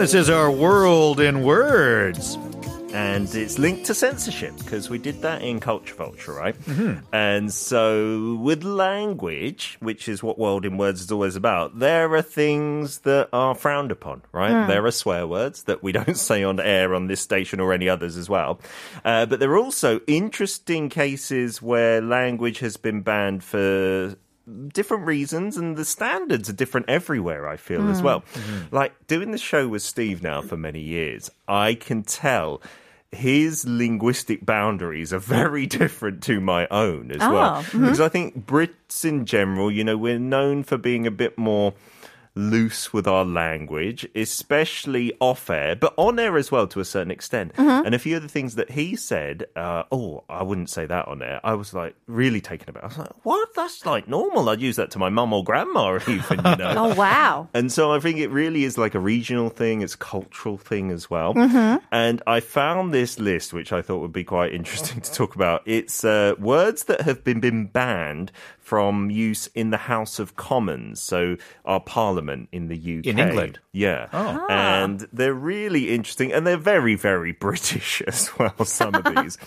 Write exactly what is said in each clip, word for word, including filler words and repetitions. This is our World in Words, and it's linked to censorship because we did that in Culture Vulture, right? Mm-hmm. And so with language, which is what World in Words is always about, there are things that are frowned upon, right? Mm. There are swear words that we don't say on air on this station or any others as well. Uh, but there are also interesting cases where language has been banned for different reasons, and the standards are different everywhere, I feel, mm. as well. Mm-hmm. Like, doing the show with Steve now for many years, I can tell his linguistic boundaries are very different to my own as oh, well. Mm-hmm. Because I think Brits in general, you know, we're known for being a bit more loose with our language, especially off-air, but on-air as well to a certain extent. Mm-hmm. And a few of the things that he said, uh, oh, I wouldn't say that on air. I was like really taken aback. I was like, what? That's like normal. I'd use that to my mum or grandma even, you know. Oh, wow. And so I think it really is like a regional thing. It's a cultural thing as well. Mm-hmm. And I found this list, which I thought would be quite interesting to talk about. It's uh, words that have been, been banned from use in the House of Commons, so our parliament in the U K. In England? Yeah. Oh. And they're really interesting, and they're very, very British as well, some of these.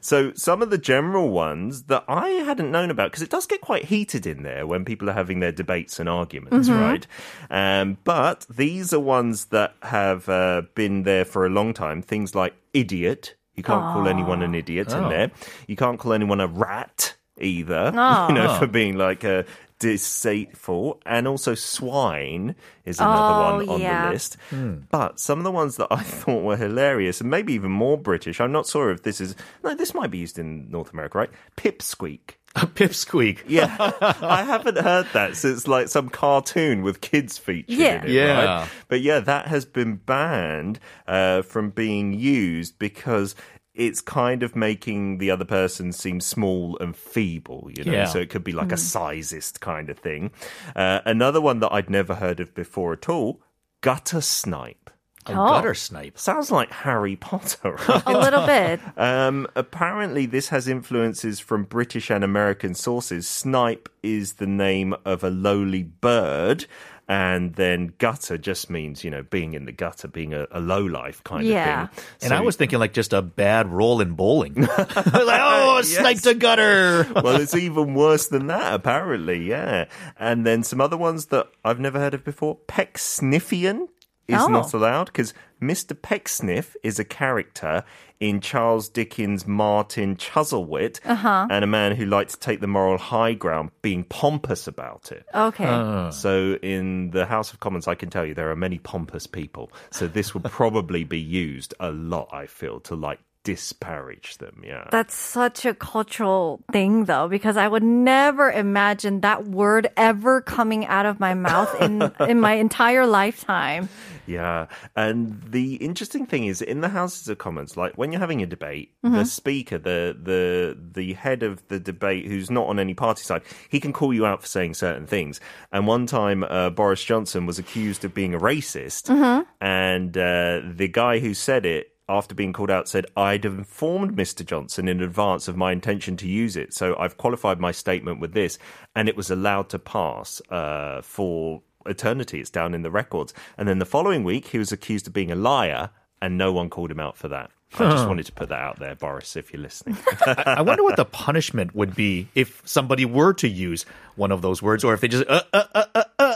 So some of the general ones that I hadn't known about, because it does get quite heated in there when people are having their debates and arguments, mm-hmm. right? Um, but these are ones that have uh, been there for a long time, things like idiot. You can't oh. call anyone an idiot oh. in there. You can't call anyone a rat either, oh. you know, for being like a deceitful, and also swine is another oh, one on yeah. the list. Mm. But some of the ones that I thought were hilarious, and maybe even more British, I'm not sure if this is, no, this might be used in North America, right? Pip-squeak. A pip-squeak. Yeah. I haven't heard that since like some cartoon with kids featured yeah. in it. Yeah. Right? But yeah, that has been banned uh, from being used because it's kind of making the other person seem small and feeble, you know, yeah. so it could be like mm. a sizist kind of thing. Uh, another one that I'd never heard of before at all, guttersnipe. A oh. guttersnipe. Sounds like Harry Potter, right? A little bit. Um, apparently, this has influences from British and American sources. Snipe is the name of a lowly bird. And then gutter just means, you know, being in the gutter, being a, a lowlife kind yeah. of thing. So, and I was thinking like just a bad roll in bowling. Like, oh, yes. Sniped a gutter. Well, it's even worse than that, apparently, yeah. And then some other ones that I've never heard of before. Pecksniffian is oh. not allowed because Mister Pecksniff is a character in Charles Dickens' Martin Chuzzlewit uh-huh. and a man who liked to take the moral high ground, being pompous about it. Okay. Uh. So in the House of Commons, I can tell you there are many pompous people. So this would probably be used a lot, I feel, to like disparage them. Yeah. That's such a cultural thing, though, because I would never imagine that word ever coming out of my mouth in, in my entire lifetime. Yeah. And the interesting thing is in the Houses of Commons, like when you're having a debate, mm-hmm. the speaker, the the the head of the debate who's not on any party side, he can call you out for saying certain things. And one time uh, Boris Johnson was accused of being a racist, mm-hmm. and uh, the guy who said it, after being called out, said, I'd informed Mister Johnson in advance of my intention to use it, so I've qualified my statement with this, and it was allowed to pass uh, for eternity. It's down in the records. And then the following week, he was accused of being a liar, and no one called him out for that. I just wanted to put that out there, Boris, if you're listening. I wonder what the punishment would be if somebody were to use one of those words, or if they just, uh, uh, uh, uh, uh.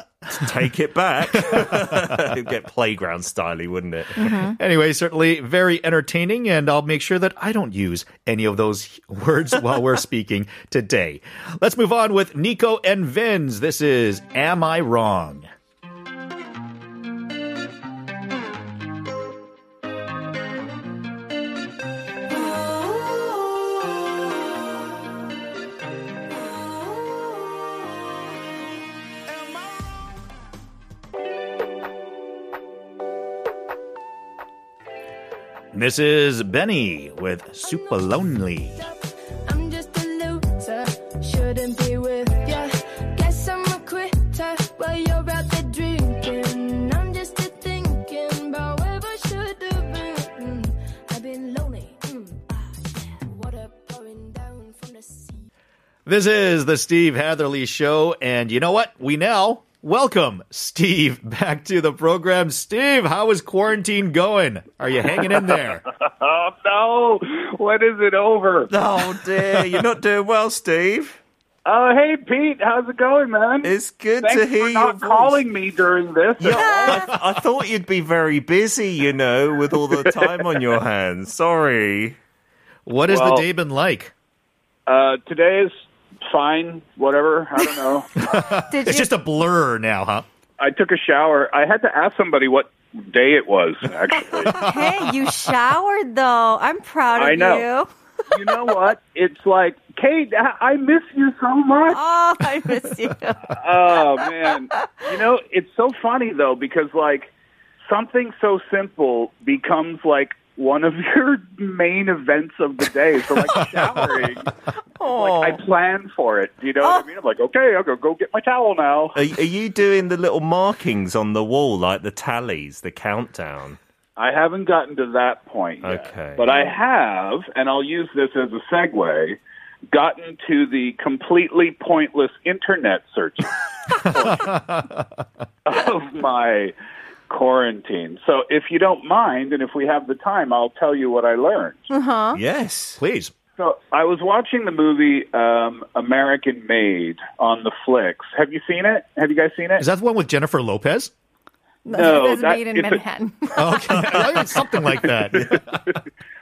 Take it back. It'd get playground styly, wouldn't it? Mm-hmm. Anyway, certainly very entertaining, and I'll make sure that I don't use any of those words while we're speaking today. Let's move on with Nico and Vinz. This is Am I Wrong? Missus Benny with Super Lonely. I'm just a loser, shouldn't be with ya. Guess I'm a quitter while you're out there drinking. I'm just a thinking about whatever should have been. I've been lonely. Water pouring down from the sea. This is the Steve Hatherley Show, and you know what? We now welcome, Steve, back to the program. Steve, how is quarantine going? Are you hanging in there? Oh, no. When is it over? Oh, dear. You're not doing well, Steve. Oh, uh, hey, Pete. How's it going, man? It's good Thanks to hear you. Thanks for not calling me during this. Yeah, I, I thought you'd be very busy, you know, with all the time on your hands. Sorry. What has well, the day been like? Uh, today's... Fine, whatever. I don't know. It's you... just a blur now, huh? I took a shower. I had to ask somebody what day it was, actually. Hey, you showered, though. I'm proud of I know. you. You know what? It's like, Kate, I miss you so much. Oh, I miss you. Oh, man. You know, it's so funny, though, because, like, something so simple becomes, like, one of your main events of the day. So, like, showering, oh. like, I plan for it. Do you know oh. what I mean? I'm like, okay, I'll go, go get my towel now. Are, are you doing the little markings on the wall, like the tallies, the countdown? I haven't gotten to that point yet. Okay. But I have, and I'll use this as a segue, gotten to the completely pointless internet search of my... quarantine. So if you don't mind, and if we have the time, I'll tell you what I learned. Uh-huh. Yes, please. So I was watching the movie um, American Made on the Flicks. Have you seen it? Have you guys seen it? Is that the one with Jennifer Lopez? No, no that, Maid in Manhattan. A, okay, something like that.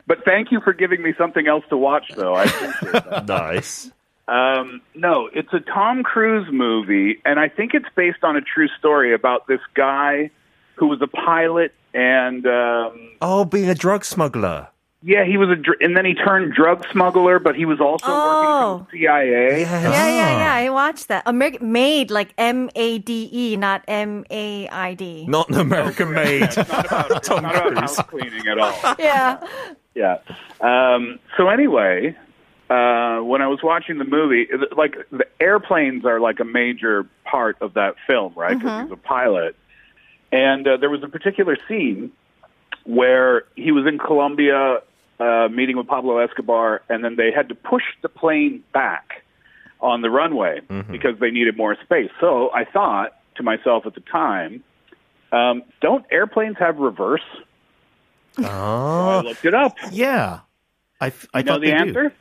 But thank you for giving me something else to watch, though. I appreciate that. Nice. Um, no, it's a Tom Cruise movie, and I think it's based on a true story about this guy who was a pilot and... Um, oh, being a drug smuggler. Yeah, he was a... Dr- and then he turned drug smuggler, but he was also oh. working for the C I A. Yes. Yeah, oh. yeah, yeah. I watched that. American Made, like M A D E, not M A I D. Not an American Made. Yeah, it's not about, it's not about house cleaning at all. Yeah. Yeah. Um, so anyway, uh, when I was watching the movie, like, the airplanes are like a major part of that film, right? Because mm-hmm. he's a pilot. And uh, there was a particular scene where he was in Colombia uh, meeting with Pablo Escobar, and then they had to push the plane back on the runway mm-hmm. because they needed more space. So I thought to myself at the time, um, don't airplanes have reverse? Oh. So I looked it up. Yeah. I, f- I you thought know the they answer? Do.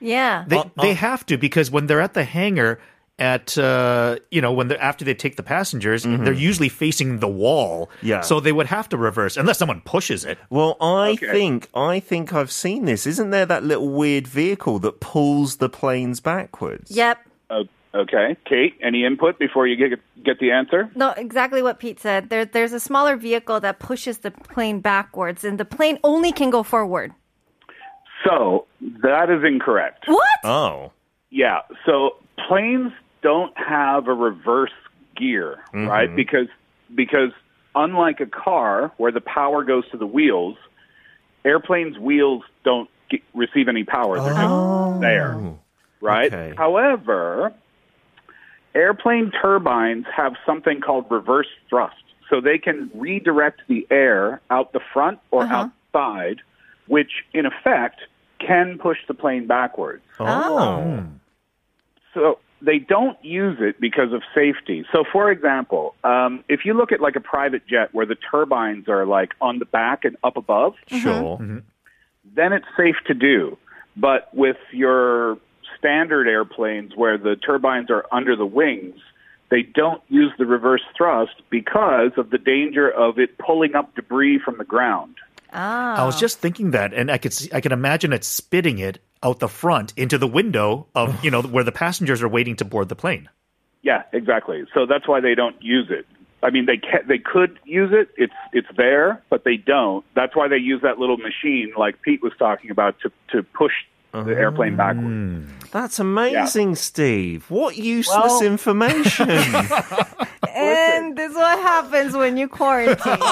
Yeah. They, uh, they uh. have to, because when they're at the hangar... At, uh, you know, when they're, after they take the passengers, mm-hmm. they're usually facing the wall. Yeah. So they would have to reverse, unless someone pushes it. Well, I okay. think, I think I've seen this. Isn't there that little weird vehicle that pulls the planes backwards? Yep. Uh, okay. Kate, any input before you get get the answer? No, exactly what Pete said. There, there's a smaller vehicle that pushes the plane backwards, and the plane only can go forward. So, that is incorrect. What? Oh. Yeah. So, planes... don't have a reverse gear, mm-hmm. right? Because because unlike a car where the power goes to the wheels, airplanes' wheels don't get, receive any power. They're oh. just there, right? Okay. However, airplane turbines have something called reverse thrust. So they can redirect the air out the front or uh-huh. outside, which in effect can push the plane backwards. Oh. So... they don't use it because of safety. So, for example, um, if you look at like a private jet where the turbines are like on the back and up above, sure, mm-hmm. then it's safe to do. But with your standard airplanes where the turbines are under the wings, they don't use the reverse thrust because of the danger of it pulling up debris from the ground. Oh. I was just thinking that, and I could see, I could imagine it spitting it out the front into the window of, you know, where the passengers are waiting to board the plane. Yeah, exactly. So that's why they don't use it. I mean, they can, they could use it. It's it's there, but they don't. That's why they use that little machine like Pete was talking about to, to push the mm. airplane backwards. That's amazing, yeah. Steve. What useless well, information. And this is what happens when you quarantine.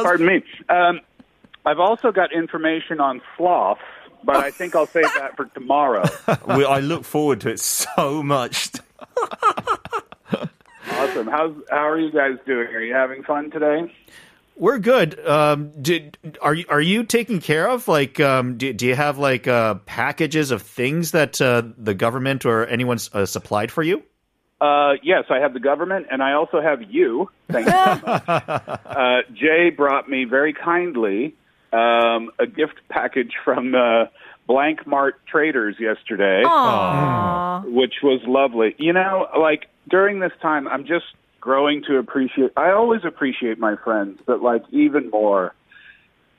Pardon me. Um, I've also got information on sloth, but I think I'll save that for tomorrow. Well, I look forward to it so much. Awesome. How's, how are you guys doing? Are you having fun today? We're good. Um, did, are you, are you taken care of? Like, um, do, do you have like uh, packages of things that uh, the government or anyone's uh, supplied for you? Uh, yes, I have the government, and I also have you. Thank you so much. Uh, Jay brought me very kindly um, a gift package from the Blank Mart Traders yesterday, Aww. Which was lovely. You know, like during this time, I'm just growing to appreciate. I always appreciate my friends, but like even more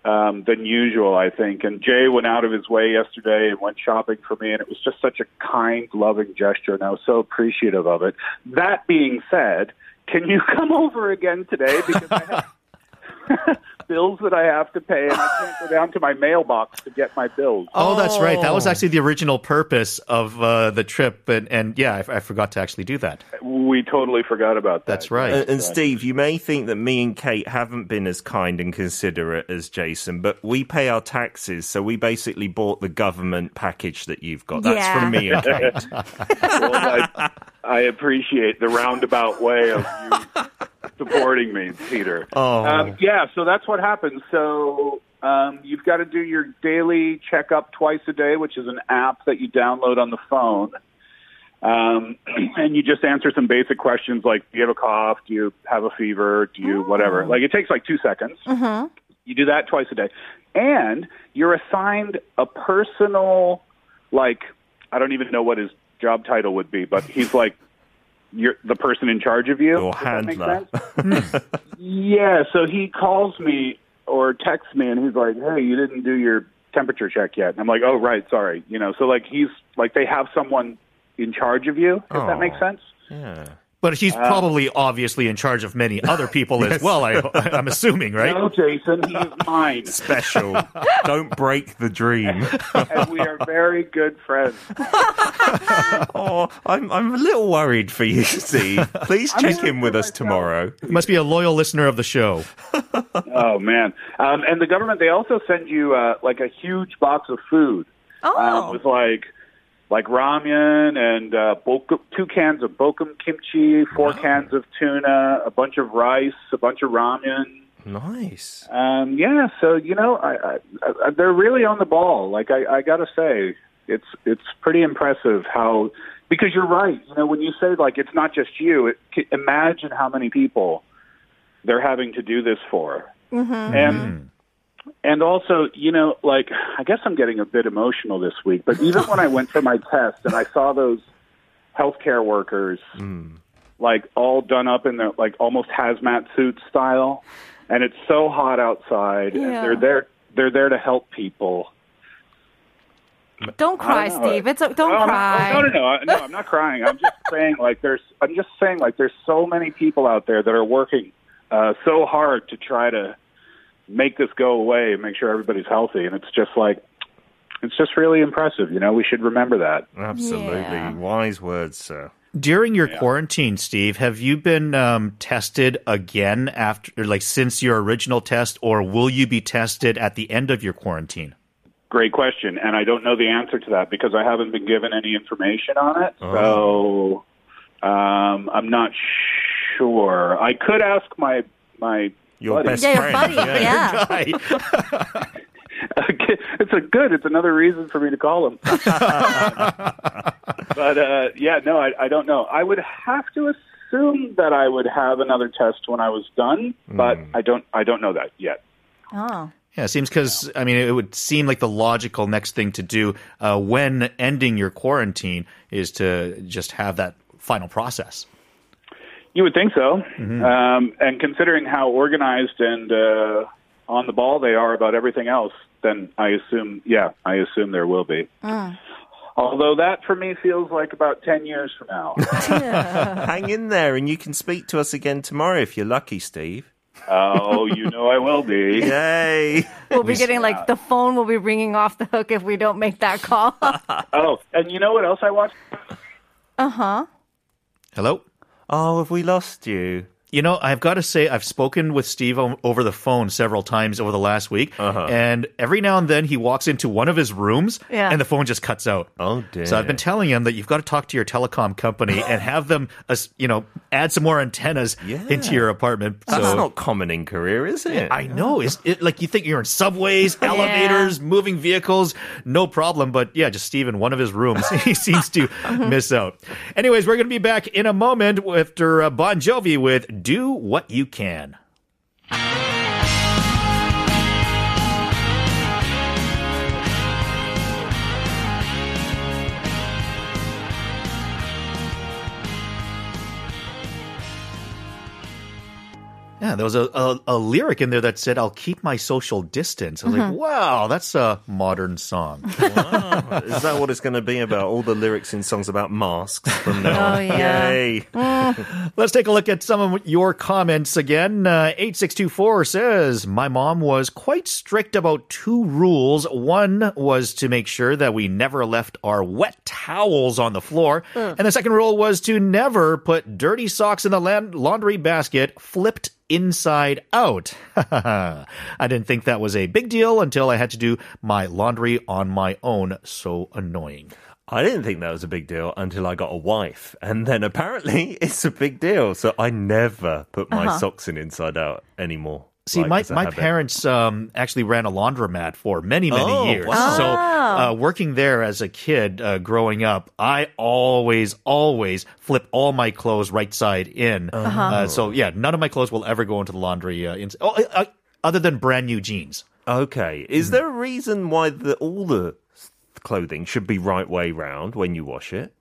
um, than usual, I think. And Jay went out of his way yesterday and went shopping for me, and it was just such a kind, loving gesture, and I was so appreciative of it. That being said, can you come over again today? Because I have bills that I have to pay, and I can't go down to my mailbox to get my bills. Oh, that's right. That was actually the original purpose of uh, the trip, and, and yeah, I, I forgot to actually do that. We totally forgot about that. That's right. And, and Steve, you may think that me and Kate haven't been as kind and considerate as Jason, but we pay our taxes, so we basically bought the government package that you've got. That's yeah. from me and Kate. Well, I, I appreciate the roundabout way of you supporting me, Peter. Oh. Um, yeah, so that's what happens. So um, you've got to do your daily checkup twice a day, which is an app that you download on the phone. Um, and you just answer some basic questions like, do you have a cough? Do you have a fever? Do you oh. whatever? Like, it takes like two seconds. Uh-huh. You do that twice a day. And you're assigned a personal, like, I don't even know what his job title would be, but he's like, You're the person in charge of you. Your handler. Yeah, so he calls me or texts me, and he's like, hey, you didn't do your temperature check yet. And I'm like, oh, right, sorry. You know, so, like, he's, like, they have someone in charge of you, if oh, that makes sense. Yeah. But he's uh, probably obviously in charge of many other people yes. as well, I, I'm assuming, right? No, Jason, he is mine. Special. Don't break the dream. And, and we are very good friends. Oh, I'm, I'm a little worried for you, Steve. Please check in with us myself. tomorrow. He must be a loyal listener of the show. Oh, man. Um, and the government, they also send you, uh, like, a huge box of food. Oh. Um, with, like... like ramen and uh, bulk, two cans of bokum kimchi, four wow. cans of tuna, a bunch of rice, a bunch of ramen. Nice. Um, yeah, so, you know, I, I, I, they're really on the ball. Like, I, I got to say, it's it's pretty impressive how, because you're right, you know, when you say, like, it's not just you, it, imagine how many people they're having to do this for. Mm-hmm. And... Mm. And also, you know, like, I guess I'm getting a bit emotional this week, but even when I went for my test and I saw those healthcare workers, mm. like, all done up in their, like, almost hazmat suit style, and it's so hot outside, yeah. and they're there, they're there to help people. Don't cry, don't Steve. It's a, don't no, cry. No, no, no, no, no, I'm not crying. I'm just saying, like, there's, I'm just saying, like, there's so many people out there that are working uh, so hard to try to make this go away and make sure everybody's healthy. And it's just like, it's just really impressive. You know, we should remember that. Absolutely. Yeah. Wise words, sir. During your yeah. quarantine, Steve, have you been um, tested again after, like, since your original test, or will you be tested at the end of your quarantine? Great question. And I don't know the answer to that because I haven't been given any information on it. Oh. So um, I'm not sure. I could ask my, my, Your buddy. best yeah, friend. Your buddy, yeah. yeah. It's a good, it's another reason for me to call him. But, uh, yeah, no, I, I don't know. I would have to assume that I would have another test when I was done, but mm. I don't I don't know that yet. Oh. Yeah, it seems because, I mean, it would seem like the logical next thing to do uh, when ending your quarantine is to just have that final process. You would think so. Mm-hmm. Um, and considering how organized and uh, on the ball they are about everything else, then I assume, yeah, I assume there will be. Mm. Although that, for me, feels like about ten years from now. Yeah. Hang in there, and you can speak to us again tomorrow if you're lucky, Steve. Oh, you know I will be. Yay. We'll be getting, like, the phone will be ringing off the hook if we don't make that call. Oh, and you know what else I watched? Uh-huh. Hello? Oh, have we lost you? You know, I've got to say, I've spoken with Steve o- over the phone several times over the last week, uh-huh. and every now and then he walks into one of his rooms, yeah. and the phone just cuts out. Oh, damn. So I've been telling him that you've got to talk to your telecom company and have them, uh, you know, add some more antennas yeah. into your apartment. That's so, not common in Korea, is it? I know. It's, it, like, you think you're in subways, elevators, yeah. moving vehicles, no problem. But yeah, just Steve in one of his rooms, he seems to miss out. Anyways, we're going to be back in a moment after uh, Bon Jovi with Do What You Can. Yeah, there was a, a, a lyric in there that said, I'll keep my social distance. I was mm-hmm. like, wow, that's a modern song. Wow. Is that what it's going to be about? All the lyrics in songs about masks from now on. Oh, yeah. Yay. Mm. Let's take a look at some of your comments again. Uh, eight six two four says, my mom was quite strict about two rules. One was to make sure that we never left our wet towels on the floor. Mm. And the second rule was to never put dirty socks in the land- laundry basket flipped inside out. I didn't think that was a big deal until I had to do my laundry on my own. So annoying. I didn't think that was a big deal until I got a wife. And then apparently it's a big deal. So I never put my uh-huh. socks in inside out anymore. See, like, my, my parents um, actually ran a laundromat for many, many oh, years. Wow. So uh, working there as a kid, uh, growing up, I always, always flip all my clothes right side in. Uh-huh. Uh, so, yeah, none of my clothes will ever go into the laundry uh, in- oh, uh, other than brand new jeans. Okay. Is mm-hmm. there a reason why the, all the clothing should be right way round when you wash it?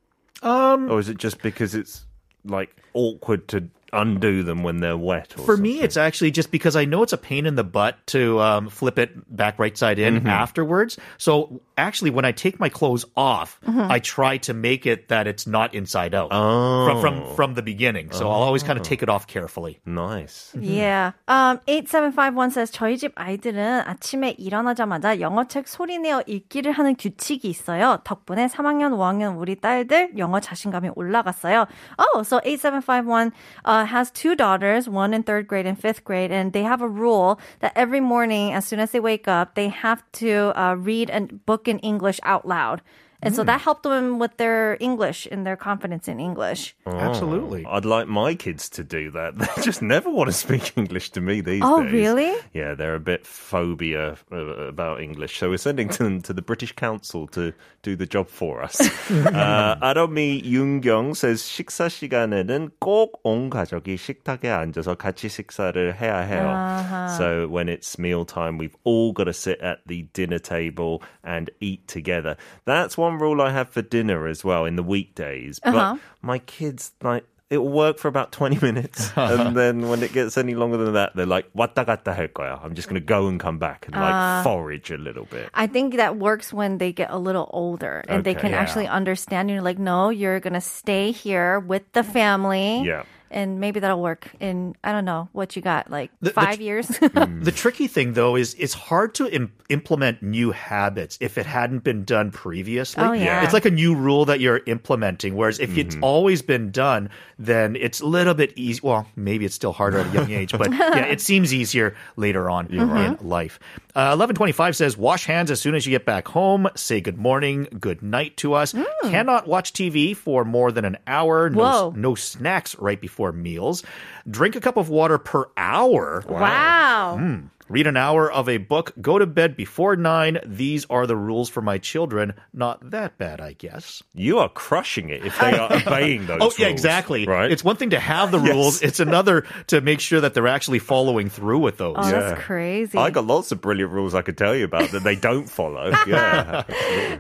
Um, or is it just because it's, like, awkward to undo them when they're wet or For something. Me, it's actually just because I know it's a pain in the butt to um, flip it back right side in mm-hmm. afterwards. So actually, when I take my clothes off, mm-hmm. I try to make it that it's not inside out oh. from, from from the beginning. So oh. I'll always kind of take it off carefully. Nice. Mm-hmm. Yeah. Um, eight seven five one says, 저희 집 아이들은 아침에 일어나자마자 영어책 소리내어 읽기를 하는 규칙이 있어요. 덕분에 삼 학년, 오 학년 우리 딸들 영어 자신감이 올라갔어요. Oh, so eight seven five one uh, has two daughters, one in third grade and fifth grade, and they have a rule that every morning, as soon as they wake up, they have to uh, read a book in English out loud. And mm. so that helped them with their English and their confidence in English. Oh, absolutely. I'd like my kids to do that. They just never want to speak English to me these oh, days. Oh, really? Yeah, they're a bit phobia about English. So we're sending them to the British Council to do the job for us. uh, 아름이 윤경 says, 식사 시간에는 꼭 온 가족이 식탁에 앉아서 같이 식사를 해야 해요. Uh-huh. So when it's mealtime, we've all got to sit at the dinner table and eat together. That's one rule I have for dinner as well in the weekdays, but uh-huh. my kids, like, it'll work for about twenty minutes and then when it gets any longer than that, they're like, 왔다 갔다 할 거야. I'm just going to go and come back and like uh, forage a little bit. I think that works when they get a little older and okay, they can yeah. actually understand. You're like, no, you're going to stay here with the family. Yeah. And maybe that'll work in, I don't know, what you got, like the, five the tr- years? The tricky thing, though, is it's hard to im- implement new habits if it hadn't been done previously. Oh, yeah. It's like a new rule that you're implementing, whereas if mm-hmm. it's always been done, then it's a little bit easy. Well, maybe it's still harder at a young age, but yeah, it seems easier later on mm-hmm. in life. Uh, eleven twenty-five says, wash hands as soon as you get back home. Say good morning, good night to us. Mm. Cannot watch T V for more than an hour. No, no snacks right before meals. Drink a cup of water per hour. Wow. wow. Mm. Read an hour of a book. Go to bed before nine. These are the rules for my children. Not that bad, I guess. You are crushing it if they are obeying those oh, rules. Oh, yeah, exactly. Right? It's one thing to have the rules. Yes. It's another to make sure that they're actually following through with those. Oh, yeah. That's crazy. I got lots of brilliant rules I could tell you about that they don't follow. Yeah.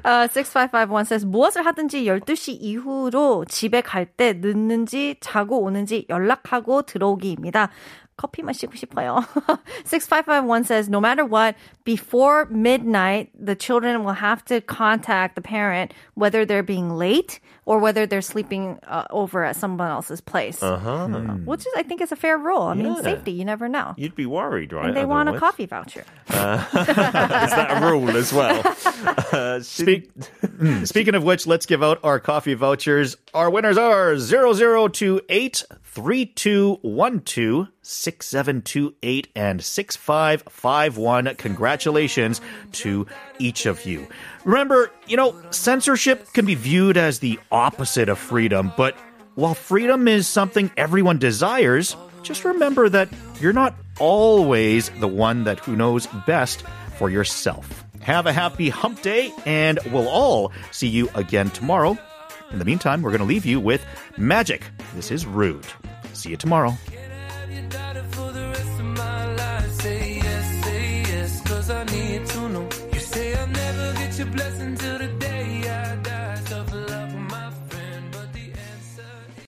uh, six five five one says, 무엇을 하든지 열두 시 이후로 집에 갈 때 늦는지 자고 오는지 연락하고 들어오기입니다. 커피 마시고 싶어요. six five five one says, no matter what, before midnight, the children will have to contact the parent, whether they're being late or whether they're sleeping uh, over at someone else's place. Uh-huh. Mm. Which is, I think, is a fair rule. I mean, yeah. safety, you never know. You'd be worried, right? And they Otherwise. want a coffee voucher. Uh, is that a rule as well? Uh, Speak, speaking of which, let's give out our coffee vouchers. Our winners are zero zero two eight three two one two six seven two eight and six five five one. Congratulations to each of you. Remember, you know, censorship can be viewed as the opposite of freedom, but while freedom is something everyone desires, just remember that you're not always the one that who knows best for yourself. Have a happy hump day, and we'll all see you again tomorrow. In the meantime, we're going to leave you with Magic. This is Rude. See you tomorrow.